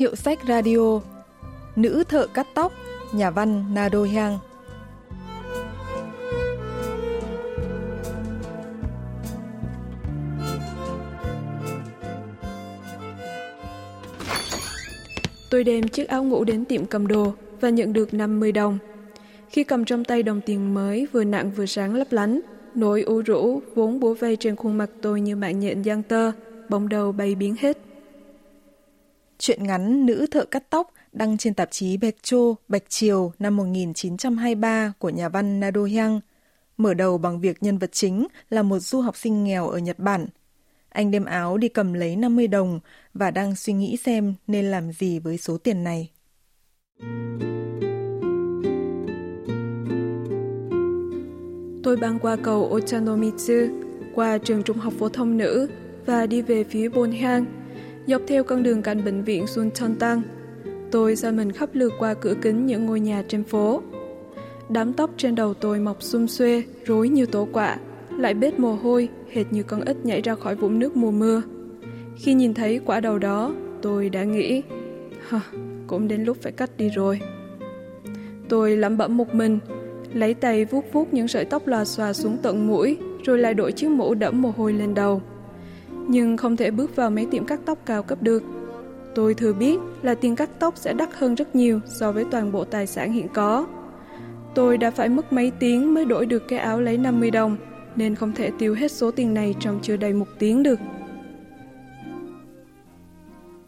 Hiệu sách Radio. Nữ thợ cắt tóc, nhà văn Nado Hyang. Tôi đem chiếc áo ngủ đến tiệm cầm đồ và nhận được 50 đồng. Khi cầm trong tay đồng tiền mới vừa nặng vừa sáng lấp lánh, nỗi u rũ vốn bủa vây trên khuôn mặt tôi như mạng nhện giăng tơ, bỗng đầu bay biến hết. Truyện ngắn Nữ thợ cắt tóc đăng trên tạp chí Betsu Bạch Triều năm 1923 của nhà văn Nado Hyang mở đầu bằng việc nhân vật chính là một du học sinh nghèo ở Nhật Bản. Anh đem áo đi cầm lấy 50 đồng và đang suy nghĩ xem nên làm gì với số tiền này. Tôi băng qua cầu Ochanomizu, qua trường trung học phổ thông nữ và đi về phía Bôn Heng, dọc theo con đường cạnh bệnh viện Sun Tontang. Tôi ra mình khắp lượt qua cửa kính những ngôi nhà trên phố. Đám tóc trên đầu tôi mọc xum xuê, rối như tổ quạ, lại bết mồ hôi, hệt như con ếch nhảy ra khỏi vũng nước mùa mưa. Khi nhìn thấy quả đầu đó, tôi đã nghĩ, cũng đến lúc phải cắt đi rồi. Tôi lẩm bẩm một mình, lấy tay vuốt vuốt những sợi tóc lòa xòa xuống tận mũi, rồi lại đội chiếc mũ đẫm mồ hôi lên đầu. Nhưng không thể bước vào mấy tiệm cắt tóc cao cấp được. Tôi thừa biết là tiền cắt tóc sẽ đắt hơn rất nhiều so với toàn bộ tài sản hiện có. Tôi đã phải mất mấy tiếng mới đổi được cái áo lấy 50 đồng, nên không thể tiêu hết số tiền này trong chưa đầy một tiếng được.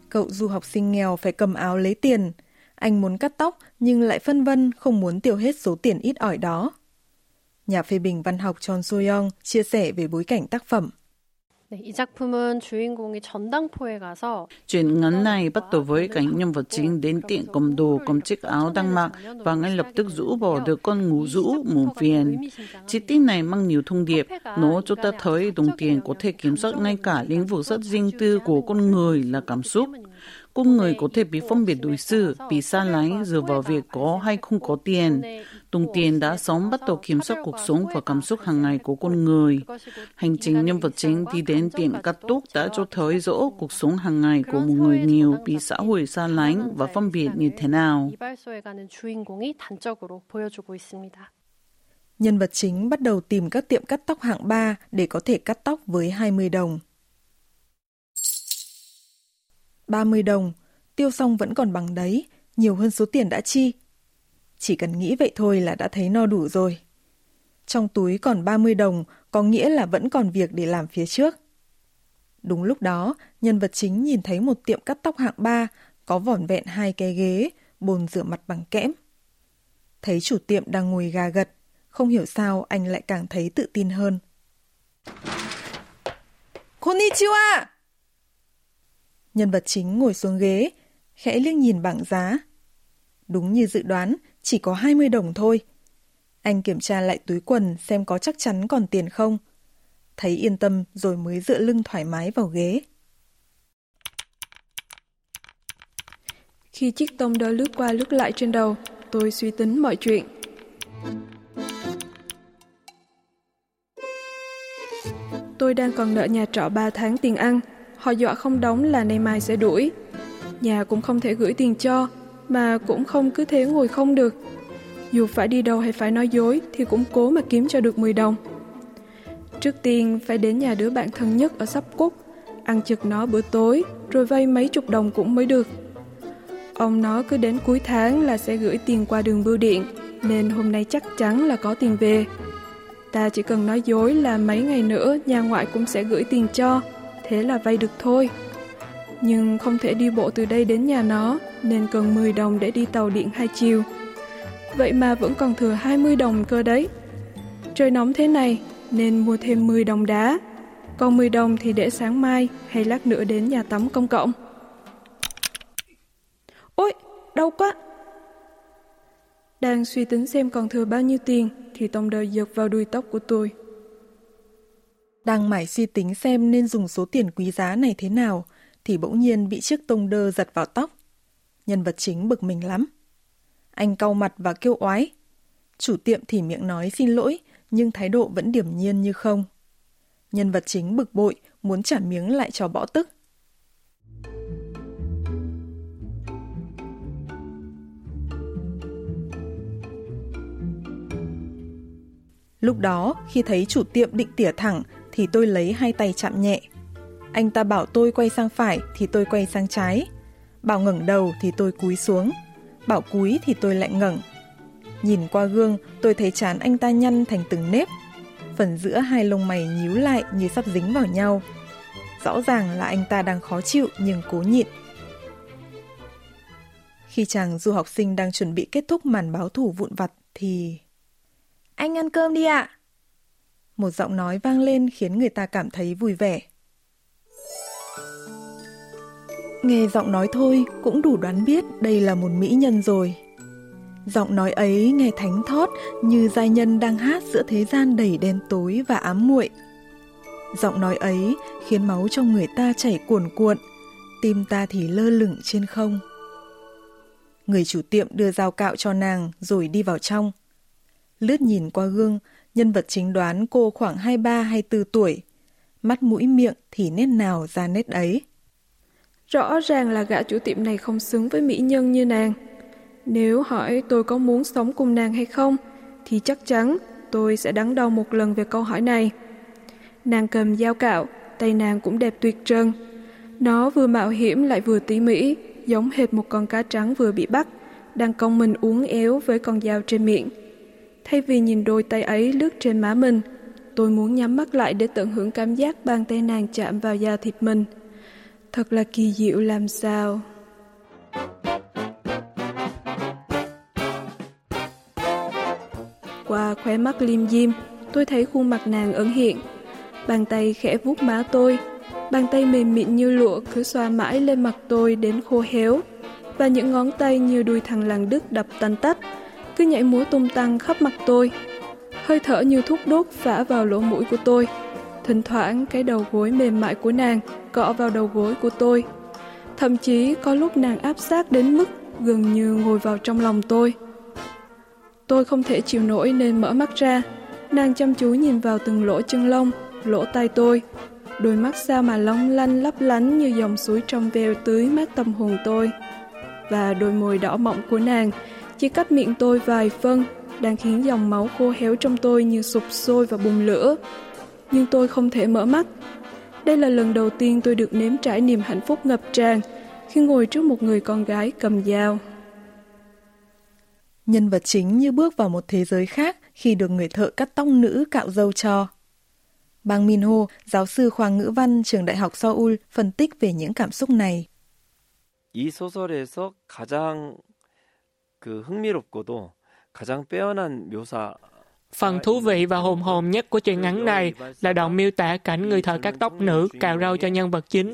Cậu du học sinh nghèo phải cầm áo lấy tiền. Anh muốn cắt tóc nhưng lại phân vân không muốn tiêu hết số tiền ít ỏi đó. Nhà phê bình văn học Chon Soyoung chia sẻ về bối cảnh tác phẩm. Truyện ngắn này bắt đầu với cảnh nhân vật chính đến tiệm cầm đồ cầm chiếc áo đang mặc và ngay lập tức rũ bỏ được con ngủ rũ mồm phiền. Chi tiết này mang nhiều thông điệp, nó cho ta thấy đồng tiền có thể kiểm soát ngay cả lĩnh vực rất riêng tư của con người là cảm xúc. Con người có thể bị phân biệt đối xử, bị xa lánh dựa vào việc có hay không có tiền. Đồng tiền đã sớm bắt đầu kiểm soát cuộc sống và cảm xúc hàng ngày của con người. Hành trình nhân vật chính đi đến tiệm cắt tóc đã cho thấy rõ cuộc sống hàng ngày của một người nghèo bị xã hội xa lánh và phân biệt như thế nào. Nhân vật chính bắt đầu tìm các tiệm cắt tóc hạng 3 để có thể cắt tóc với 20 đồng. 30 đồng, tiêu xong vẫn còn bằng đấy, nhiều hơn số tiền đã chi. Chỉ cần nghĩ vậy thôi là đã thấy no đủ rồi. Trong túi còn 30 đồng, có nghĩa là vẫn còn việc để làm phía trước. Đúng lúc đó, nhân vật chính nhìn thấy một tiệm cắt tóc hạng 3, có vỏn vẹn 2 cái ghế, bồn rửa mặt bằng kẽm. Thấy chủ tiệm đang ngồi gà gật, không hiểu sao anh lại càng thấy tự tin hơn. Konnichiwa! Nhân vật chính ngồi xuống ghế, khẽ liếc nhìn bảng giá. Đúng như dự đoán, chỉ có 20 đồng thôi. Anh kiểm tra lại túi quần xem có chắc chắn còn tiền không. Thấy yên tâm rồi mới dựa lưng thoải mái vào ghế. Khi chiếc tông đó lướt qua lướt lại trên đầu, tôi suy tính mọi chuyện. Tôi đang còn nợ nhà trọ 3 tháng tiền ăn. Họ dọa không đóng là nay mai sẽ đuổi. Nhà cũng không thể gửi tiền cho, mà cũng không cứ thế ngồi không được. Dù phải đi đâu hay phải nói dối thì cũng cố mà kiếm cho được 10 đồng. Trước tiên phải đến nhà đứa bạn thân nhất ở Sắp Cúc, ăn trực nó bữa tối, rồi vay mấy chục đồng cũng mới được. Ông nó cứ đến cuối tháng là sẽ gửi tiền qua đường bưu điện, nên hôm nay chắc chắn là có tiền về. Ta chỉ cần nói dối là mấy ngày nữa nhà ngoại cũng sẽ gửi tiền cho, thế là vay được thôi. Nhưng không thể đi bộ từ đây đến nhà nó, nên cần 10 đồng để đi tàu điện 2 chiều. Vậy mà vẫn còn thừa 20 đồng cơ đấy. Trời nóng thế này nên mua thêm 10 đồng đá. Còn 10 đồng thì để sáng mai hay lát nữa đến nhà tắm công cộng. Ôi, đau quá! Đang suy tính xem còn thừa bao nhiêu tiền thì tông đời giật vào đuôi tóc của tôi. Đang mải suy tính xem nên dùng số tiền quý giá này thế nào thì bỗng nhiên bị chiếc tông đơ giật vào tóc. Nhân vật chính bực mình lắm. Anh cau mặt và kêu oái. Chủ tiệm thì miệng nói xin lỗi nhưng thái độ vẫn điềm nhiên như không. Nhân vật chính bực bội muốn trả miếng lại cho bỏ tức. Lúc đó, khi thấy chủ tiệm định tỉa thẳng, thì tôi lấy hai tay chạm nhẹ. Anh ta bảo tôi quay sang phải, thì tôi quay sang trái. Bảo ngẩng đầu, thì tôi cúi xuống. Bảo cúi, thì tôi lại ngẩng. Nhìn qua gương, tôi thấy trán anh ta nhăn thành từng nếp. Phần giữa hai lông mày nhíu lại như sắp dính vào nhau. Rõ ràng là anh ta đang khó chịu nhưng cố nhịn. Khi chàng du học sinh đang chuẩn bị kết thúc màn báo thủ vụn vặt thì... Anh ăn cơm đi ạ! Một giọng nói vang lên khiến người ta cảm thấy vui vẻ. Nghe giọng nói thôi cũng đủ đoán biết đây là một mỹ nhân rồi. Giọng nói ấy nghe thánh thót như giai nhân đang hát giữa thế gian đầy đen tối và ám muội. Giọng nói ấy khiến máu trong người ta chảy cuồn cuộn, tim ta thì lơ lửng trên không. Người chủ tiệm đưa dao cạo cho nàng rồi đi vào trong. Lướt nhìn qua gương, nhân vật chính đoán cô khoảng 23-24 tuổi. Mắt mũi miệng thì nét nào ra nét ấy. Rõ ràng là gã chủ tiệm này không xứng với mỹ nhân như nàng. Nếu hỏi tôi có muốn sống cùng nàng hay không, thì chắc chắn tôi sẽ đắn đo một lần về câu hỏi này. Nàng cầm dao cạo, tay nàng cũng đẹp tuyệt trần. Nó vừa mạo hiểm lại vừa tỉ mỉ, giống hệt một con cá trắng vừa bị bắt, đang cong mình uốn éo với con dao trên miệng. Thay vì nhìn đôi tay ấy lướt trên má mình, tôi muốn nhắm mắt lại để tận hưởng cảm giác bàn tay nàng chạm vào da thịt mình. Thật là kỳ diệu làm sao. Qua khóe mắt liêm diêm, tôi thấy khuôn mặt nàng ẩn hiện. Bàn tay khẽ vuốt má tôi, bàn tay mềm mịn như lụa cứ xoa mãi lên mặt tôi đến khô héo, và những ngón tay như đuôi thằn lằn Đức đập tanh tách, cứ nhảy múa tung tăng khắp mặt tôi. Hơi thở như thuốc đốt phả vào lỗ mũi của tôi. Thỉnh thoảng cái đầu gối mềm mại của nàng cọ vào đầu gối của tôi. Thậm chí có lúc nàng áp sát đến mức gần như ngồi vào trong lòng tôi. Tôi không thể chịu nổi nên mở mắt ra. Nàng chăm chú nhìn vào từng lỗ chân lông, lỗ tai tôi. Đôi mắt sao mà long lanh lấp lánh như dòng suối trong veo tưới mát tâm hồn tôi. Và đôi môi đỏ mọng của nàng chỉ cách miệng tôi vài phân, đang khiến dòng máu khô héo trong tôi như sụp sôi và bùng lửa. Nhưng tôi không thể mở mắt. Đây là lần đầu tiên tôi được nếm trải niềm hạnh phúc ngập tràn khi ngồi trước một người con gái cầm dao. Nhân vật chính như bước vào một thế giới khác khi được người thợ cắt tóc nữ cạo râu cho. Bang Minho, giáo sư khoa ngữ văn trường Đại học Seoul, phân tích về những cảm xúc này. 이 소설에서 가장 흥미롭고도 가장 빼어난 묘사. Phần thú vị và hồn hồn nhất của truyện ngắn này là đoạn miêu tả cảnh người thợ cắt tóc nữ cạo râu cho nhân vật chính.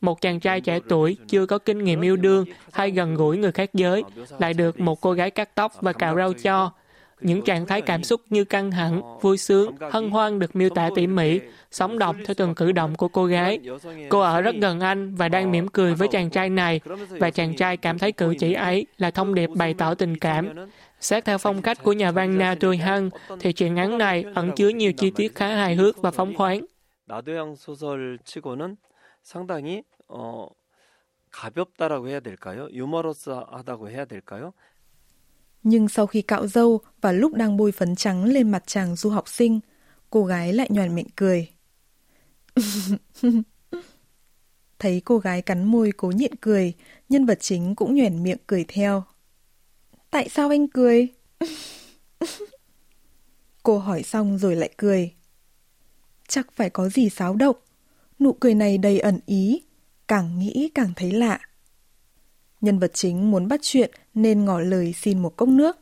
Một chàng trai trẻ tuổi chưa có kinh nghiệm yêu đương hay gần gũi người khác giới lại được một cô gái cắt tóc và cạo râu cho. Những trạng thái cảm xúc như căng thẳng, vui sướng, hân hoan được miêu tả tỉ mỉ, sống động theo từng cử động của cô gái. Cô ở rất gần anh và đang mỉm cười với chàng trai này, và chàng trai cảm thấy cử chỉ ấy là thông điệp bày tỏ tình cảm. Xét theo phong cách của nhà văn Nado Hyang, thì truyện ngắn này ẩn chứa nhiều chi tiết khá hài hước và phóng khoáng. Nado Hyang 소설치고는 상당히 가볍다라고 해야 될까요? 유머러스하다고 해야 될까요? Nhưng sau khi cạo râu và lúc đang bôi phấn trắng lên mặt chàng du học sinh, cô gái lại nhoẻn miệng cười. Thấy cô gái cắn môi cố nhịn cười, nhân vật chính cũng nhoẻn miệng cười theo. Tại sao anh cười? Cô hỏi xong rồi lại cười. Chắc phải có gì xáo động. Nụ cười này đầy ẩn ý, càng nghĩ càng thấy lạ. Nhân vật chính muốn bắt chuyện nên ngỏ lời xin một cốc nước.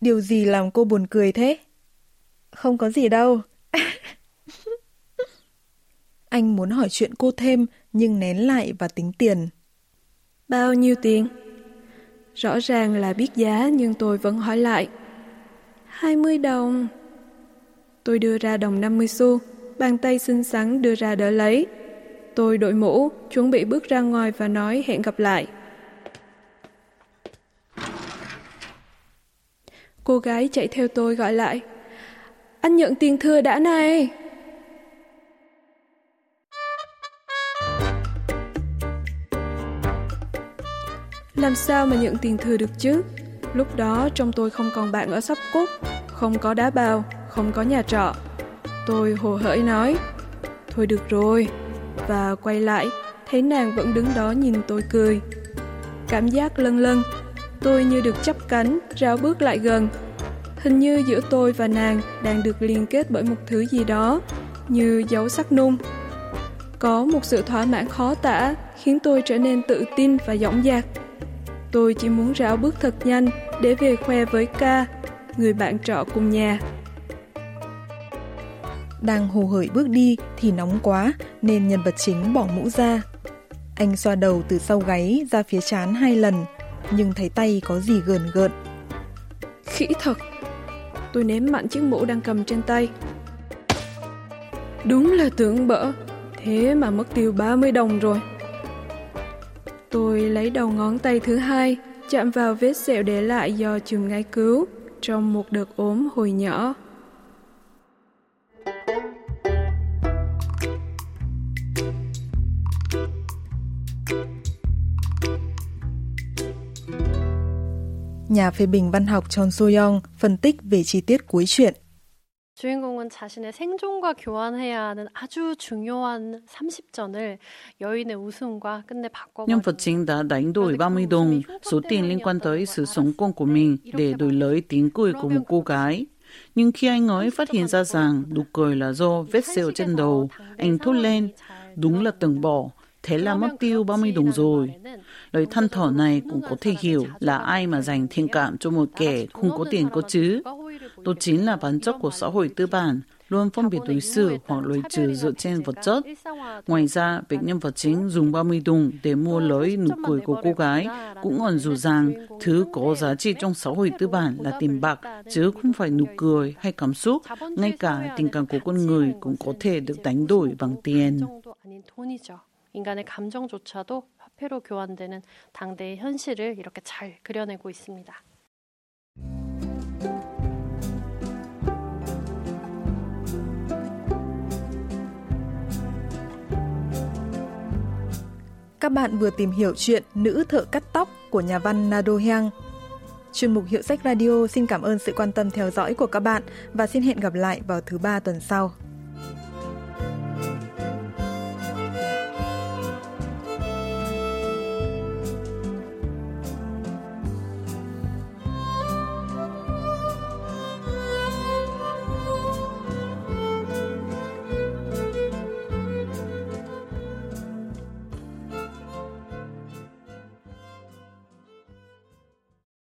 Điều gì làm cô buồn cười thế? Không có gì đâu. Anh muốn hỏi chuyện cô thêm nhưng nén lại và tính tiền. Bao nhiêu tiền? Rõ ràng là biết giá nhưng tôi vẫn hỏi lại. 20 đồng. Tôi đưa ra đồng 50 xu. Bàn tay xinh xắn đưa ra đỡ lấy. Tôi đội mũ, chuẩn bị bước ra ngoài và nói hẹn gặp lại. Cô gái chạy theo tôi gọi lại. Anh nhận tiền thừa đã này. Làm sao mà nhận tiền thừa được chứ? Lúc đó trong tôi không còn bạn ở Sóc Cúc, không có đá bao, không có nhà trọ. Tôi hồ hởi nói, thôi được rồi, và quay lại, thấy nàng vẫn đứng đó nhìn tôi cười. Cảm giác lâng lâng, tôi như được chắp cánh, rảo bước lại gần. Hình như giữa tôi và nàng đang được liên kết bởi một thứ gì đó, như dấu sắc nung. Có một sự thỏa mãn khó tả, khiến tôi trở nên tự tin và dõng dạc. Tôi chỉ muốn rảo bước thật nhanh để về khoe với Ca, người bạn trọ cùng nhà. Đang hồ hởi bước đi thì nóng quá nên nhân vật chính bỏ mũ ra. Anh xoa đầu từ sau gáy ra phía trán 2 lần, nhưng thấy tay có gì gờn gợn. Khỉ thật! Tôi ném mạnh chiếc mũ đang cầm trên tay. Đúng là tưởng bỡ, thế mà mất tiêu 30 đồng rồi. Tôi lấy đầu ngón tay thứ 2, chạm vào vết sẹo để lại do chùm ngai cứu trong một đợt ốm hồi nhỏ. Nhà phê bình văn học Chon Soyoung phân tích về chi tiết cuối truyện. 주인공은 자신의 생존과 교환해야 하는 아주 중요한 30전을 여인의 웃음과 끝내 바꿔버린. Nhân vật chính đã đánh đổi 30 đồng, số tiền liên quan tới sự sống con của mình, để đổi lấy tiếng cười của một cô gái. Nhưng khi anh ấy phát hiện ra rằng nụ cười là do vết sẹo trên đầu, anh thốt lên, đúng là tưởng bỏ. Thế là mất tiêu 30 đồng rồi. Lời than thở này cũng có thể hiểu là ai mà dành thiện cảm cho một kẻ không có tiền có chứ. Đó chính là bản chất của xã hội tư bản, luôn phân biệt đối xử hoặc loại trừ dựa trên vật chất. Ngoài ra, việc nhân vật chính dùng 30 đồng để mua lấy nụ cười của cô gái cũng ẩn dụ rằng thứ có giá trị trong xã hội tư bản là tiền bạc, chứ không phải nụ cười hay cảm xúc. Ngay cả tình cảm của con người cũng có thể được đánh đổi bằng tiền. 인간의 감정조차도 화폐로 교환되는 당대의 현실을 이렇게 잘 그려내고 있습니다. Các bạn vừa tìm hiểu chuyện Nữ thợ cắt tóc của nhà văn Nado Hyang. Chuyên mục Hiệu sách Radio xin cảm ơn sự quan tâm theo dõi của các bạn và xin hẹn gặp lại vào thứ 3 tuần sau.